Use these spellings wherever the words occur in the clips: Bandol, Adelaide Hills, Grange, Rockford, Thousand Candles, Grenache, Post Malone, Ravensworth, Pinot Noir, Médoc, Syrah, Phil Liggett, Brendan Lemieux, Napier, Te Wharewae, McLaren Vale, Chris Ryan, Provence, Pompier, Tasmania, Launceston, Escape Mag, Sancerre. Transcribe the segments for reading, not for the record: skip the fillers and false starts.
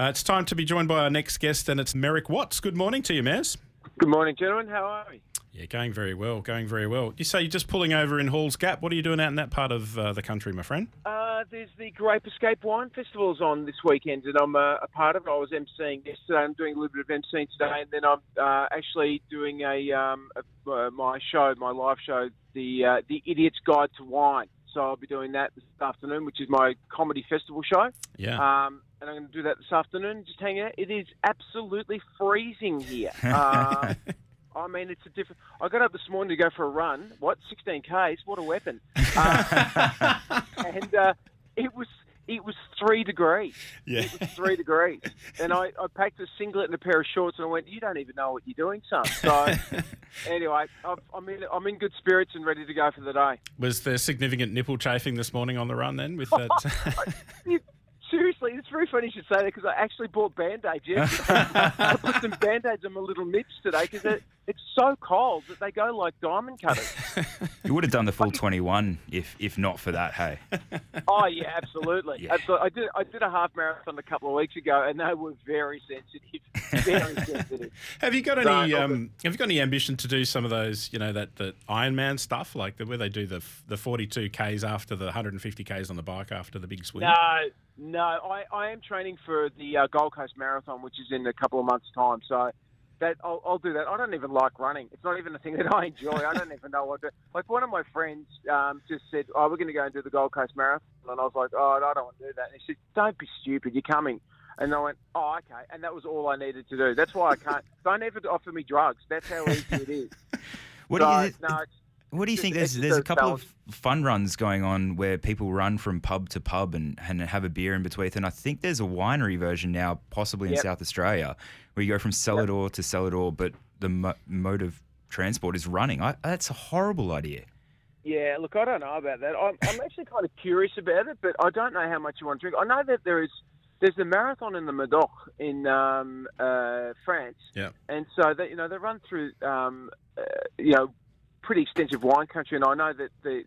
It's time to be joined by our next guest, and it's Merrick Watts. Good morning to you, Maz. Good morning, gentlemen. How are we? Yeah, going very well, going very well. You say you're just pulling over in Halls Gap. What are you doing out in that part of the country, my friend? There's the Grape Escape Wine Festival's on this weekend, and I'm a part of it. I was emceeing yesterday. I'm doing a little bit of emceeing today, and then I'm actually doing my live show, the Idiot's Guide to Wine. So I'll be doing that this afternoon, which is my comedy festival show. Yeah. And I'm going to do that this afternoon, just hanging out. It is absolutely freezing here. I mean, it's a different... I got up this morning to go for a run. What? 16 Ks? What a weapon. And it was 3 degrees. Yeah. It was 3 degrees. And I packed a singlet and a pair of shorts, and I went, you don't even know what you're doing, son. So anyway, I'm in good spirits and ready to go for the day. Was there significant nipple chafing this morning on the run then with that... Seriously, it's very funny you should say that because I actually bought Band-Aids yesterday. I put some Band-Aids on my little mitts today because it's so cold that they go like diamond cutters. You would have done the full 21 if not for that, hey? Oh, yeah, absolutely. Yeah. Absolutely. I did a half marathon a couple of weeks ago and they were very sensitive, very sensitive. Have you got any ambition to do some of those, you know, that Ironman stuff, like where they do the 42 Ks after the 150 Ks on the bike after the big swim? No, I am training for the Gold Coast Marathon, which is in a couple of months' time. So that I'll do that. I don't even like running. It's not even a thing that I enjoy. I don't even know what to do. Like one of my friends just said, oh, we're going to go and do the Gold Coast Marathon. And I was like, oh, I don't want to do that. And he said, don't be stupid. You're coming. And I went, oh, okay. And that was all I needed to do. That's why I can't. Don't ever offer me drugs. That's how easy it is. What do you think? There's a couple of fun runs going on where people run from pub to pub and have a beer in between. And I think there's a winery version now, possibly in South Australia, where you go from cellar door to cellar door, but the mode of transport is running. That's a horrible idea. Yeah, look, I don't know about that. I'm actually kind of curious about it, but I don't know how much you want to drink. I know that there's the marathon in the Médoc in France. Yeah. And so, they run through, pretty extensive wine country, and I know that they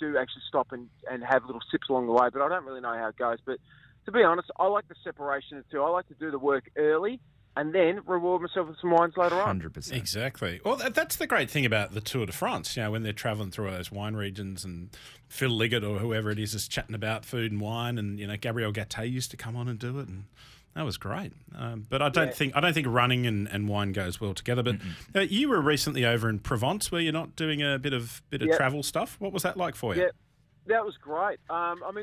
do actually stop and have little sips along the way, but I don't really know how it goes. But to be honest, I like the separation of two. I like to do the work early and then reward myself with some wines later on. 100%. Exactly. Well, that's the great thing about the Tour de France, when they're travelling through those wine regions and Phil Liggett or whoever it is chatting about food and wine, and, Gabriel Gatte used to come on and do it, and that was great. But I don't think running and wine goes well together. But you were recently over in Provence, where you're not doing a bit of travel stuff. What was that like for you? Yeah, that was great.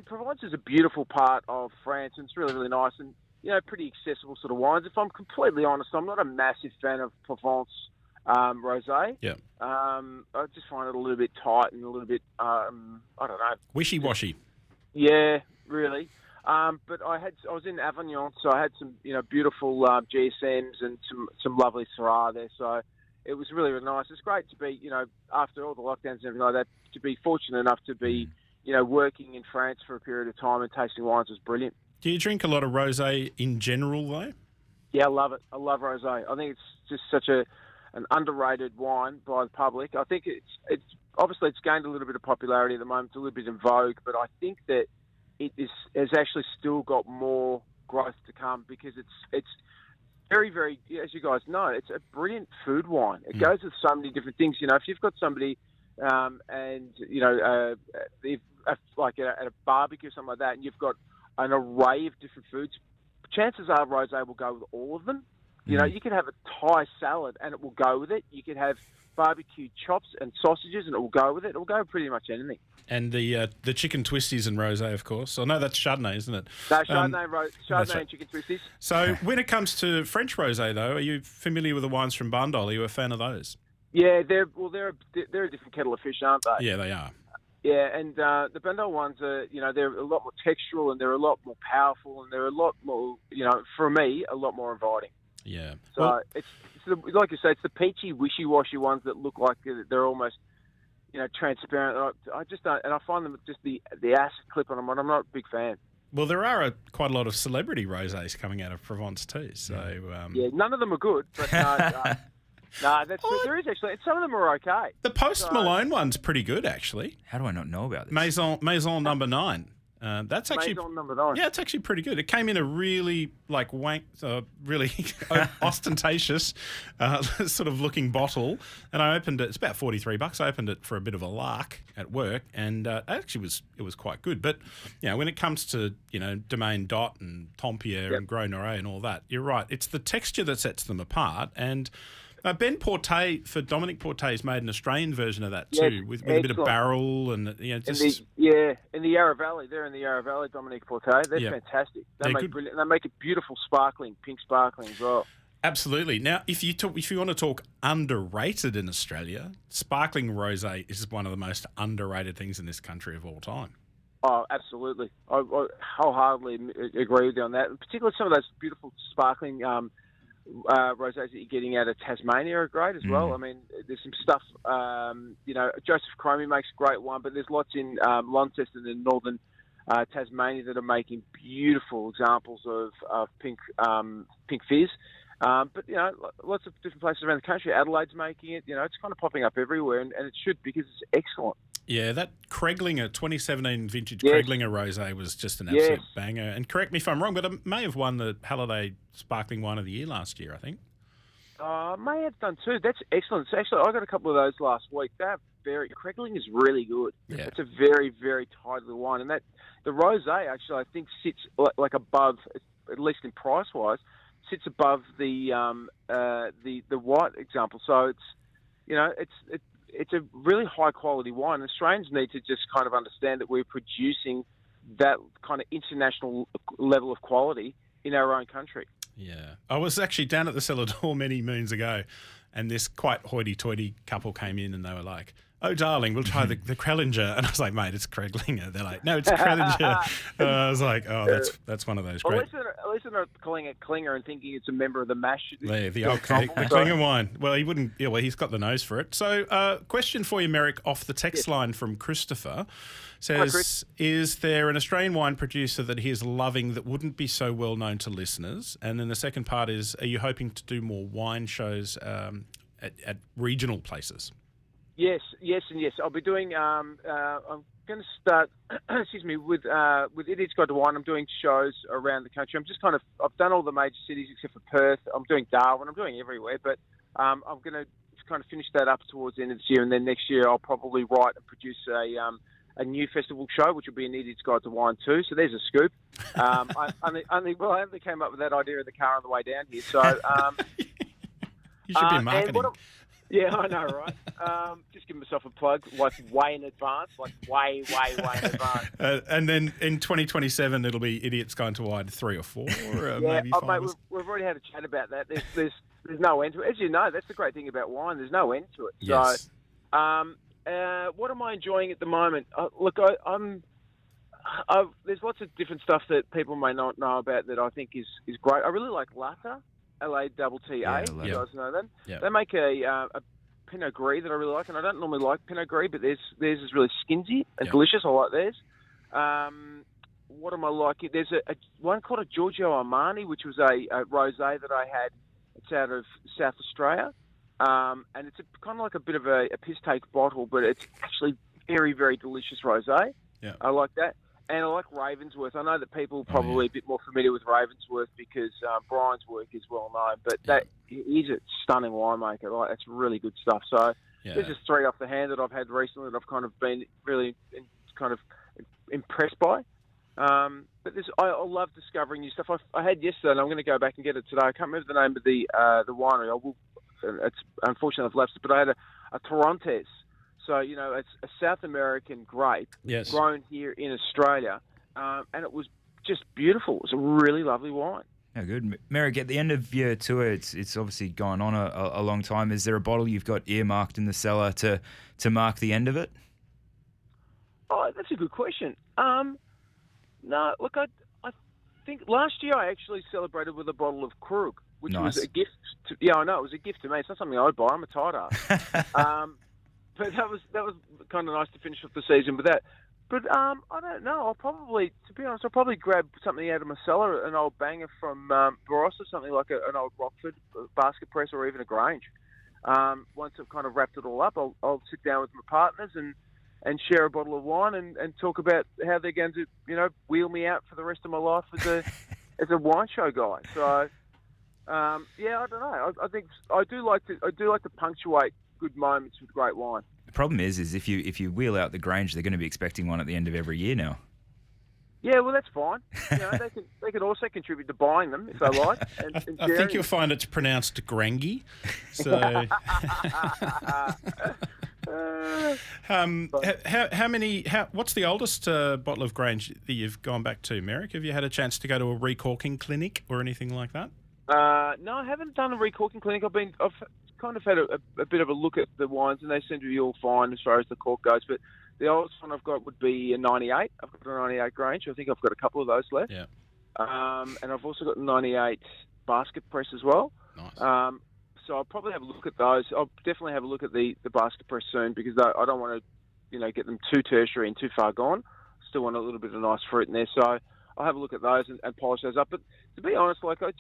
Provence is a beautiful part of France, and it's really, really nice and, pretty accessible sort of wines. If I'm completely honest, I'm not a massive fan of Provence rosé. Yeah. I just find it a little bit tight and a little bit, I don't know. Wishy-washy. Yeah, really. But I was in Avignon, so I had some, beautiful GSMs and some lovely Syrah there. So it was really, really nice. It's great to be, after all the lockdowns and everything like that, to be fortunate enough to be, working in France for a period of time and tasting wines was brilliant. Do you drink a lot of rosé in general, though? Yeah, I love it. I love rosé. I think it's just such an underrated wine by the public. I think it's obviously it's gained a little bit of popularity at the moment. It's a little bit in vogue, but I think that it has actually still got more growth to come because it's very, very, as you guys know, it's a brilliant food wine. It goes with so many different things. If you've got somebody at a barbecue or something like that, and you've got an array of different foods, chances are rosé will go with all of them. You can have a Thai salad and it will go with it. You could have barbecue chops and sausages and it will go with it. It will go with pretty much anything. And the chicken twisties and rosé, of course. I know that's Chardonnay, isn't it? No, Chardonnay and chicken twisties. So when it comes to French rosé, though, are you familiar with the wines from Bandol? Are you a fan of those? Yeah, they're a different kettle of fish, aren't they? Yeah, they are. Yeah, and the Bandol ones are, they're a lot more textural and they're a lot more powerful and they're a lot more, for me, a lot more inviting. Yeah. So like you say, it's the peachy, wishy-washy ones that look like they're almost... transparent. I just don't, and I find them just the acid clip on them. I'm not a big fan. Well, there are quite a lot of celebrity rosés coming out of Provence too. So none of them are good. But there is actually, and some of them are okay. The Post Malone one's pretty good actually. How do I not know about this? Maison Maison Number 9. That's actually it's actually pretty good. It came in a really really ostentatious sort of looking bottle, and I opened it. It's about $43. I opened it for a bit of a lark at work, and it was quite good. But you know, when it comes to Domaine Dot and Pompier and Grenache and all that, you're right. It's the texture that sets them apart, and Dominic Porte has made an Australian version of that too, with a bit of barrel and in the Yarra Valley. They're in the Yarra Valley, Dominic Porte. They're fantastic. They make a beautiful sparkling, pink sparkling as well. Absolutely. Now, if you want to talk underrated in Australia, sparkling rosé is one of the most underrated things in this country of all time. Oh, absolutely. I wholeheartedly agree with you on that. Particularly some of those beautiful sparkling rosés that you're getting out of Tasmania are great as well. I mean, there's some stuff, Joseph Cromie makes a great one, but there's lots in Launceston and northern Tasmania that are making beautiful examples of pink fizz. But, lots of different places around the country. Adelaide's making it. It's kind of popping up everywhere, and it should because it's excellent. Yeah, that Kreglinger 2017 vintage Kreglinger rosé was just an absolute banger. And correct me if I'm wrong, but it may have won the Halliday Sparkling Wine of the Year last year, I think. May have done too. That's excellent. So actually, I got a couple of those last week. Kreglinger is really good. Yeah. It's a very, very tidy wine, and the rosé actually I think sits like above, at least in price wise, sits above the white example. So it's it's a really high-quality wine. Australians need to just kind of understand that we're producing that kind of international level of quality in our own country. Yeah. I was actually down at the Cellar Door many moons ago, and this quite hoity-toity couple came in and they were like, "Oh, darling, we'll try the Kreglinger." And I was like, "Mate, it's Kreglinger." They're like, "No, it's Kreglinger." And I was like, "Oh, that's one of those great." At least they're not calling it Klinger and thinking it's a member of the mash. Yeah, the old Klinger wine. Well, he wouldn't. Yeah, well, he's got the nose for it. So, question for you, Merrick, off the text line from Christopher. Says, "Hi, Chris. Is there an Australian wine producer that he is loving that wouldn't be so well known to listeners?" And then the second part is, are you hoping to do more wine shows at regional places? Yes, and yes. I'll be doing. I'm going to start. Excuse me. With Idiot's Guide to Wine, I'm doing shows around the country. I'm just kind of. I've done all the major cities except for Perth. I'm doing Darwin. I'm doing everywhere. But I'm going to kind of finish that up towards the end of this year, and then next year I'll probably write and produce a new festival show, which will be an Idiot's Guide to Wine too. So there's a scoop. I only came up with that idea in the car on the way down here. So you should be marketing. Yeah, I know, right? Just give myself a plug, way in advance. And then in 2027, it'll be Idiot's Guide to Wine 3 or 4, or maybe 5. Mate, we've already had a chat about that. There's no end to it. As you know, that's the great thing about wine. There's no end to it. Yes. So, what am I enjoying at the moment? There's lots of different stuff that people may not know about that I think is great. I really like Lata. LATTA, you guys know them. Yep. They make a Pinot Gris that I really like, and I don't normally like Pinot Gris, but theirs is really skinsy and delicious. I like theirs. What am I liking? There's a one called a Giorgio Armani, which was a rosé that I had. It's out of South Australia, and it's kind of like a bit of a piss-take bottle, but it's actually very, very delicious rosé. Yeah. I like that. And I like Ravensworth. I know that people are probably a bit more familiar with Ravensworth because Brian's work is well known, but he's a stunning winemaker. Like, that's really good stuff. So there's just 3 off the hand that I've had recently that I've kind of been really kind of impressed by. But I love discovering new stuff. I had yesterday, and I'm going to go back and get it today. I can't remember the name of the winery. Unfortunately, I've lapsed it, but I had a Torontes. So, it's a South American grape grown here in Australia, and it was just beautiful. It was a really lovely wine. Oh, good. Merrick, at the end of your tour, it's obviously gone on a long time. Is there a bottle you've got earmarked in the cellar to mark the end of it? Oh, that's a good question. No, look, I think last year I actually celebrated with a bottle of Krug, which was a gift. It was a gift to me. It's not something I'd buy. I'm a tight ass. But that was kind of nice to finish off the season with that. But I don't know. I'll probably grab something out of my cellar, an old banger from Barossa, something like an old Rockford Basket Press or even a Grange. Once I've kind of wrapped it all up, I'll sit down with my partners and and share a bottle of wine and talk about how they're going to, you know, wheel me out for the rest of my life as a as a wine show guy. So, yeah, I don't know. I think I do like to punctuate good moments with great wine. The problem is if you wheel out the Grange, they're going to be expecting one at the end of every year now. Yeah, well, that's fine. You know, they can also contribute to buying them if they like. And I think you'll find it's pronounced Grangy. So, what's the oldest bottle of Grange that you've gone back to, Merrick? Have you had a chance to go to a recorking clinic or anything like that? No, I haven't done a recorking clinic. I've kind of had a bit of a look at the wines, and they seem to be all fine as far as the cork goes, but. The oldest one I've got would be a 98. I've got a 98 Grange. I think I've got a couple of those left. Yeah. And I've also got a 98 Basket Press as well. Nice. So I'll probably have a look at those. I'll definitely have a look at the Basket Press soon because I don't want to, you know, get them too tertiary and too far gone. Still want a little bit of nice fruit in there. So I'll have a look at those and polish those up. But to be honest, like I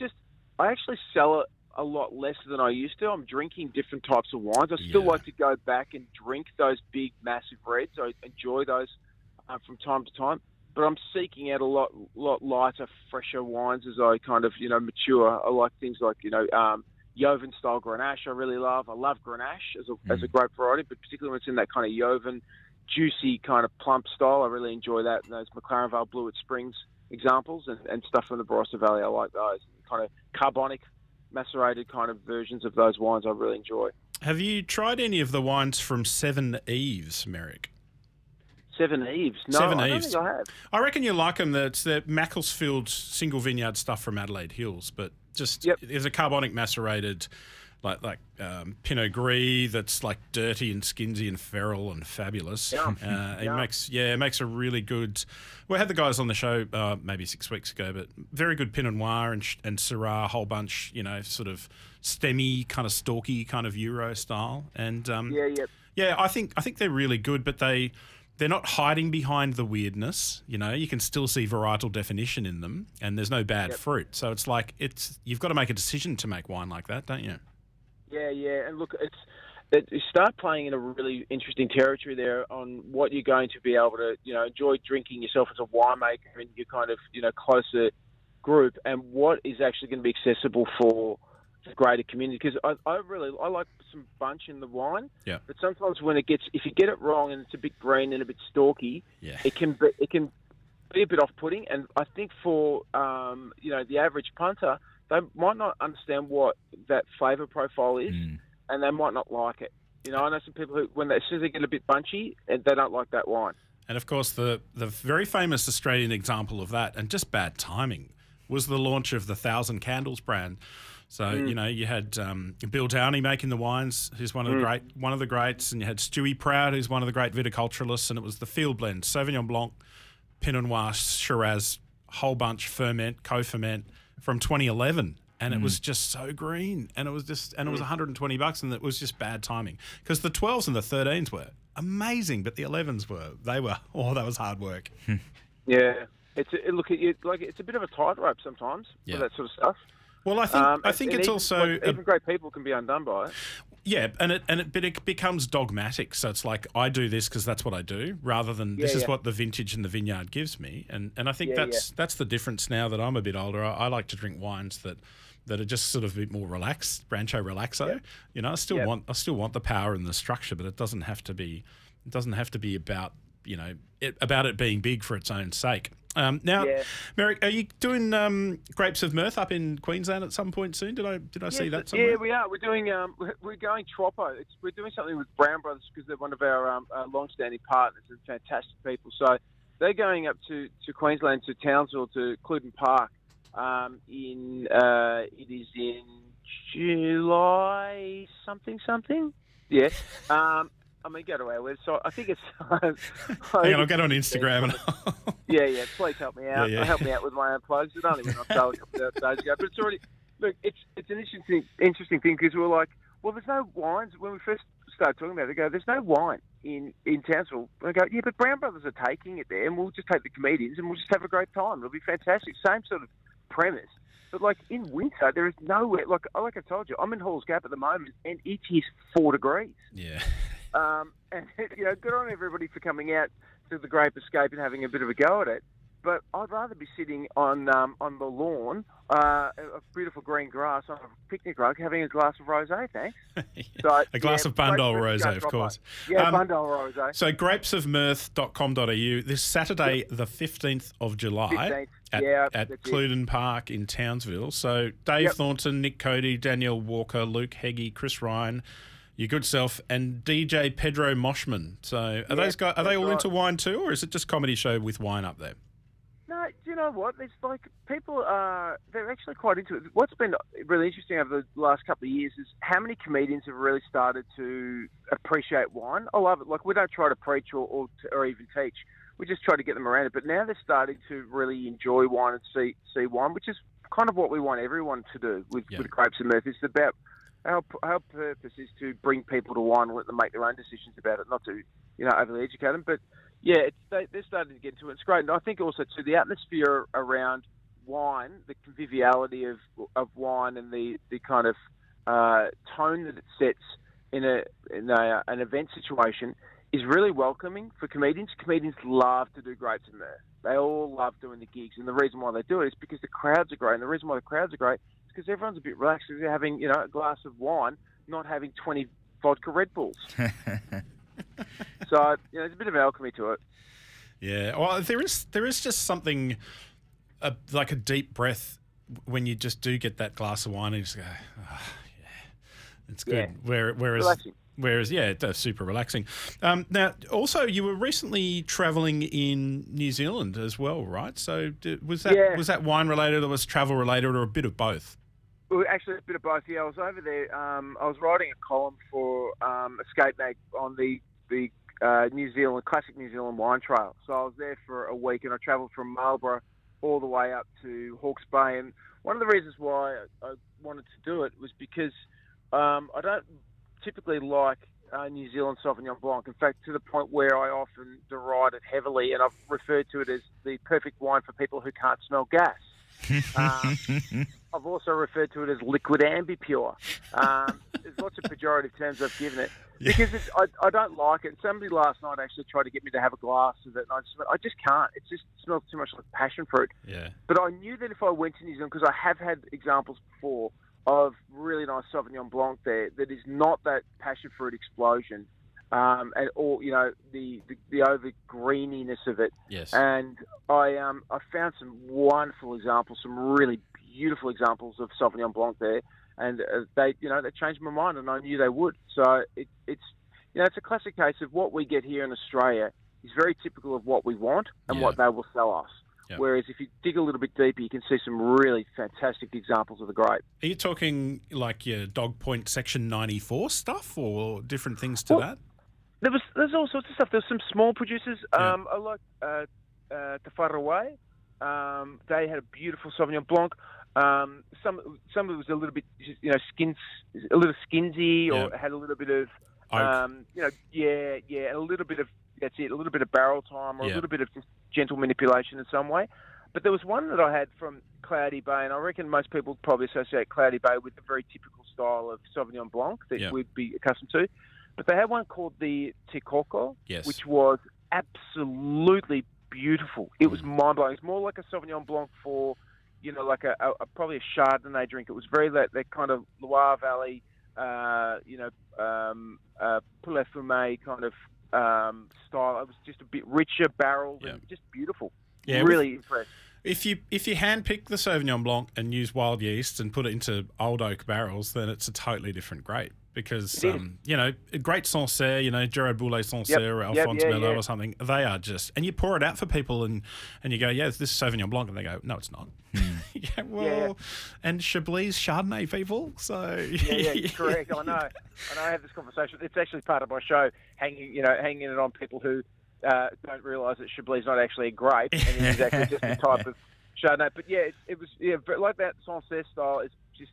actually sell it a lot less than I used to. I'm drinking different types of wines. I still like to go back and drink those big, massive reds. I enjoy those from time to time, but I'm seeking out a lot lighter, fresher wines as I kind of, you know, mature. I like things like, you know, Joven style Grenache. I really love. I love Grenache as a great variety, but particularly when it's in that kind of Joven, juicy kind of plump style. I really enjoy that. And those McLaren Vale Blewett Springs examples and stuff from the Barossa Valley. I like those kind of carbonic, macerated kind of versions of those wines I really enjoy. Have you tried any of the wines from Seven Eves, Merrick? Seven Eves? No, I don't think I have. I reckon you like them. It's the Macclesfield single vineyard stuff from Adelaide Hills, but just there's a carbonic macerated like Pinot Gris that's like dirty and skinsy and feral and fabulous. Yeah. It makes a really good... We had the guys on the show maybe 6 weeks ago, but very good Pinot Noir and Syrah, a whole bunch, you know, sort of stemmy, kind of stalky, kind of Euro style. And I think they're really good, but they're not hiding behind the weirdness. You know, you can still see varietal definition in them, and there's no bad fruit. So it's like you've got to make a decision to make wine like that, don't you? Yeah, and look, you start playing in a really interesting territory there on what you're going to be able to, you know, enjoy drinking yourself as a winemaker in your kind of, you know, closer group, and what is actually going to be accessible for the greater community. Because I like some bunch in the wine, but sometimes if you get it wrong and it's a bit green and a bit stalky, it can be a bit off-putting. And I think for you know, the average punter, they might not understand what that flavour profile is, and they might not like it. You know, I know some people who, as soon as they get a bit bunchy, they don't like that wine. And, of course, the very famous Australian example of that, and just bad timing, was the launch of the Thousand Candles brand. So, you know, you had Bill Downey making the wines, who's one of the greats, and you had Stewie Proud, who's one of the great viticulturalists, and it was the field blend, Sauvignon Blanc, Pinot Noir, Shiraz, whole bunch, ferment, co-ferment, from 2011, and it was just so green, and it was $120, and it was just bad timing because the 12s and the 13s were amazing, but the 11s that was hard work. Yeah, it's a bit of a tightrope sometimes for that sort of stuff. Well, I think great people can be undone by it. Yeah, but it becomes dogmatic. So it's like, I do this because that's what I do, rather than this is what the vintage and the vineyard gives me. And I think that's the difference now that I'm a bit older. I like to drink wines that are just sort of a bit more relaxed, Rancho Relaxo. Yeah. You know, I still want the power and the structure, but it doesn't have to be about, you know, about it being big for its own sake. Merrick, are you doing Grapes of Mirth up in Queensland at some point soon? Did I see that somewhere? Yeah, we are. We're doing. We're going Troppo. We're doing something with Brown Brothers because they're one of our long-standing partners and fantastic people. So they're going up to Queensland, to Townsville, to Cluton Park. It is in July something. Yeah. I mean, go to our website. I think it's... Hang on, I'll get on Instagram and I'll... Yeah, please help me out. Yeah. Help me out with my own plugs. It only went on sale a couple of days ago. But it's already... Look, it's an interesting thing because we're like, well, there's no wines. When we first started talking about it, they go, there's no wine in Townsville. And I go, yeah, but Brown Brothers are taking it there, and we'll just take the comedians and we'll just have a great time. It'll be fantastic. Same sort of premise. But, like, in winter, there is nowhere... Like I told you, I'm in Halls Gap at the moment, and it is 4 degrees. Yeah. And, you know, good on everybody for coming out to the Grape Escape and having a bit of a go at it. But I'd rather be sitting on the lawn of beautiful green grass on a picnic rug having a glass of rosé, thanks. So, a glass of Bandol rosé, of course. Yeah, Bandol rosé. So grapesofmirth.com.au this Saturday, the 15th of July 15th. At Cluton Park in Townsville. So Dave Thornton, Nick Cody, Danielle Walker, Luke Heggie, Chris Ryan, your good self, and DJ Pedro Moshman. So those guys, are they all into wine too, or is it just comedy show with wine up there? No, do you know what? It's like people they're actually quite into it. What's been really interesting over the last couple of years is how many comedians have really started to appreciate wine. I love it. Like, we don't try to preach or even teach. We just try to get them around it. But now they're starting to really enjoy wine and see wine, which is kind of what we want everyone to do with Grapes and Mirth. It's about our purpose is to bring people to wine and let them make their own decisions about it, not to, you know, overly educate them, but. Yeah, they're starting to get into it. It's great. And I think also, too, the atmosphere around wine, the conviviality of wine and the kind of tone that it sets in an event situation is really welcoming for comedians. Comedians love to do Grapes and Mirth. They all love doing the gigs. And the reason why they do it is because the crowds are great. And the reason why the crowds are great is because everyone's a bit relaxed. They're having, you know, a glass of wine, not having 20 vodka Red Bulls. So, you know, there's a bit of alchemy to it. Yeah. Well, there is just something like a deep breath when you just do get that glass of wine and you just go, oh, yeah, it's good. Yeah. Whereas, yeah, it's super relaxing. Now, also, you were recently travelling in New Zealand as well, right? So was that wine related or was travel related or a bit of both? Well, actually, a bit of both. Yeah, I was over there. I was writing a column for Escape Mag on the New Zealand, classic New Zealand wine trail. So I was there for a week and I travelled from Marlborough all the way up to Hawke's Bay. And one of the reasons why I wanted to do it was because I don't typically like New Zealand Sauvignon Blanc. In fact, to the point where I often deride it heavily, and I've referred to it as the perfect wine for people who can't smell gas. I've also referred to it as liquid ambipure. There's lots of pejorative terms I've given it because I don't like it. Somebody last night actually tried to get me to have a glass of it, and I just can't. It just smells too much like passion fruit. Yeah. But I knew that if I went to New Zealand, because I have had examples before of really nice Sauvignon Blanc there that is not that passion fruit explosion and all, you know, the over greeniness of it. Yes. And I found some wonderful examples, some really beautiful examples of Sauvignon Blanc there, and they changed my mind, and I knew they would. So it's a classic case of what we get here in Australia is very typical of what we want and what they will sell us. Yeah. Whereas if you dig a little bit deeper, you can see some really fantastic examples of the grape. Are you talking like your Dog Point Section 94 stuff or different things to that? There's all sorts of stuff. There's some small producers. I like Te Wharewae. They had a beautiful Sauvignon Blanc. Some of it was a little bit, you know, skinsy, or had a little bit of, a little bit of a little bit of barrel time, or a little bit of just gentle manipulation in some way. But there was one that I had from Cloudy Bay, and I reckon most people probably associate Cloudy Bay with the very typical style of Sauvignon Blanc that we'd be accustomed to. But they had one called the Te Koko, which was absolutely beautiful. It was mind-blowing. It's more like a Sauvignon Blanc for, you know, like a probably a Chardonnay drink. It was very that kind of Loire Valley, Poulet Fumé kind of style. It was just a bit richer, barreled, and just beautiful. Yeah, really impressed. If you handpick the Sauvignon Blanc and use wild yeast and put it into old oak barrels, then it's a totally different grape. Because, you know, great Sancerre, you know, Gerard Boulay Sancerre or Alphonse Merlot or something, they are just... And you pour it out for people and you go, yeah, this is Sauvignon Blanc. And they go, no, it's not. And Chablis Chardonnay, people, so... correct. I know I have this conversation. It's actually part of my show, hanging it on people who don't realise that Chablis is not actually a grape and it's actually just a type of Chardonnay. But, yeah, but like that Sancerre style is... just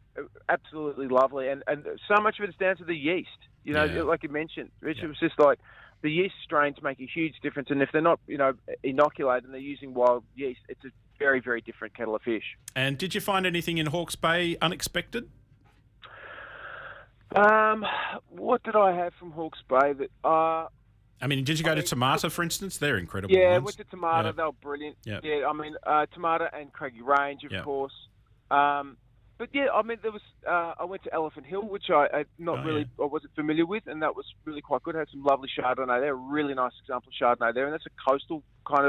absolutely lovely, and so much of it is down to the yeast. You know, like you mentioned, Rich, it was just like the yeast strains make a huge difference, and if they're not, you know, inoculated and they're using wild yeast, it's a very, very different kettle of fish. And did you find anything in Hawke's Bay unexpected? What did I have from Hawke's Bay that I mean, did you go to Tomato, for instance? They're incredible. Yeah, I went to Tomato. Yeah. They were brilliant. Yeah, yeah, I mean, Tomato and Craigie Range, of course. But yeah, I mean, there was. I went to Elephant Hill, which I wasn't familiar with, and that was really quite good. I had some lovely Chardonnay there, a really nice example of Chardonnay there, and that's a coastal kind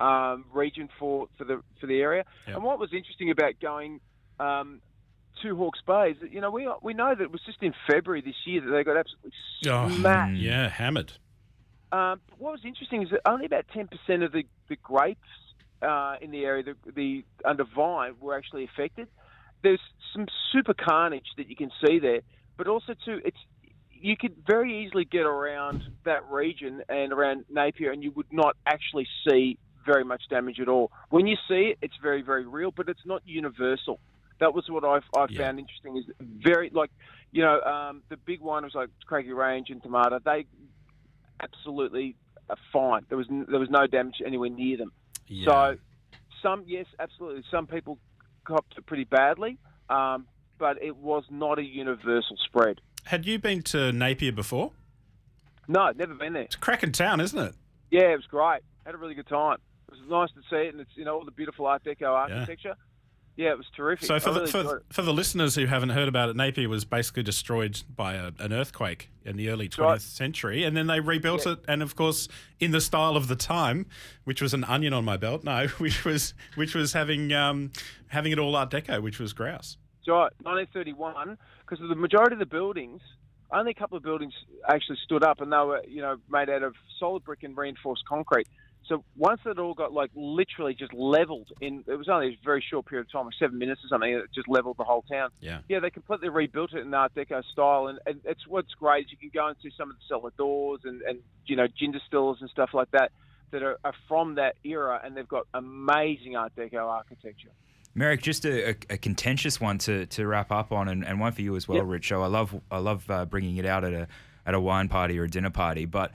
of region for the area. Yep. And what was interesting about going to Hawke's Bay is that, you know, we know that it was just in February this year that they got absolutely smashed. Yeah, hammered. But what was interesting is that only about 10% of the grapes in the area, the under vine, were actually affected. There's some super carnage that you can see there, but also too, you could very easily get around that region and around Napier, and you would not actually see very much damage at all. When you see it, it's very, very real, but it's not universal. That was what I found interesting. Is very like, you know, the big wineries like Craigie Range and Tomato, they absolutely fine. There was no damage anywhere near them. Yeah. So some people copped it pretty badly, but it was not a universal spread. Had you been to Napier before? No, never been there. It's a cracking town, isn't it? Yeah, it was great. Had a really good time. It was nice to see it, and it's, you know, all the beautiful Art Deco architecture. Yeah, it was terrific. So for the listeners who haven't heard about it, Napier was basically destroyed by an earthquake in the early 20th century, and then they rebuilt it, and of course, in the style of the time, which was an onion on my belt, which was having it all Art Deco, which was grouse. Right, 1931, because the majority of the buildings, only a couple of buildings actually stood up, and they were, you know, made out of solid brick and reinforced concrete. So once it all got, like, literally just leveled in, it was only a very short period of time, like 7 minutes or something, it just leveled the whole town. Yeah, they completely rebuilt it in Art Deco style, and it's what's great is you can go and see some of the cellar doors and you know, gin distillers and stuff like that are from that era, and they've got amazing Art Deco architecture. Merrick, just a contentious one to wrap up on, and one for you as well, Rich. So I love bringing it out at a wine party or a dinner party, but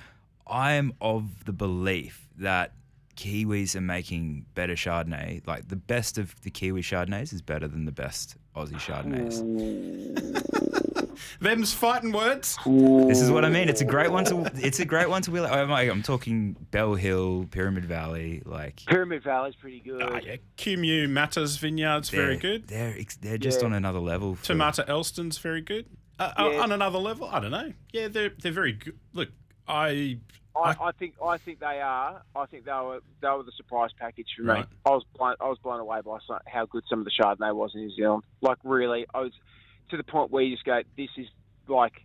I am of the belief that Kiwis are making better Chardonnay. Like, the best of the Kiwi Chardonnays is better than the best Aussie Chardonnays. Them's fighting words. This is what I mean. It's a great one to. It's a great one to wheel. Oh my! I'm talking Bell Hill, Pyramid Valley. Like, Pyramid Valley's pretty good. Oh, yeah, Kumu Matters Vineyards, very good. They're just on another level. Tomata Elston's very good. On another level, I don't know. Yeah, they're very good. Look. I think they are. I think they were the surprise package for me. I was blown away by how good some of the Chardonnay was in New Zealand. Like, really, I was to the point where you just go, this is like.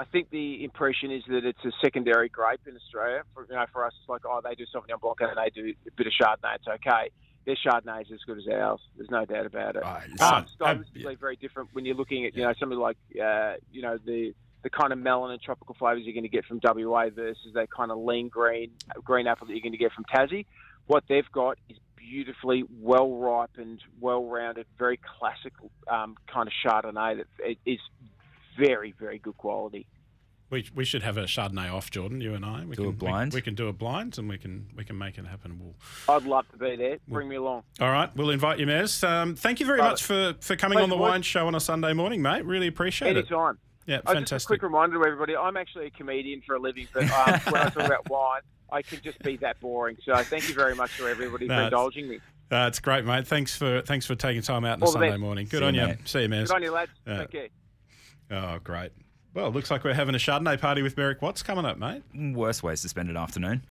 I think the impression is that it's a secondary grape in Australia. For us, it's like, oh, they do Sauvignon Blanc and they do a bit of Chardonnay. It's okay. Their Chardonnay is as good as ours. There's no doubt about it. Stylistically very different when you're looking at something like the kind of melon and tropical flavours you're going to get from WA versus that kind of lean green apple that you're going to get from Tassie. What they've got is beautifully well-ripened, well-rounded, very classic kind of Chardonnay that is very, very good quality. We should have a Chardonnay off, Jordan, you and I. We can do a blind, and we can make it happen. I'd love to be there. Bring me along. All right. We'll invite you, Maz. Thank you very much for coming on the Wine Show on a Sunday morning, mate. Really appreciate it. Anytime. Yeah, fantastic. Just a quick reminder to everybody, I'm actually a comedian for a living, but when I talk about wine, I can just be that boring. So thank you very much for everybody for indulging me. That's great, mate. Thanks for taking time out on a Sunday morning. Good on you. See you, man. Good on you, lads. Take care. Oh, great. Well, it looks like we're having a Chardonnay party with Merrick Watts coming up, mate. Worst ways to spend an afternoon.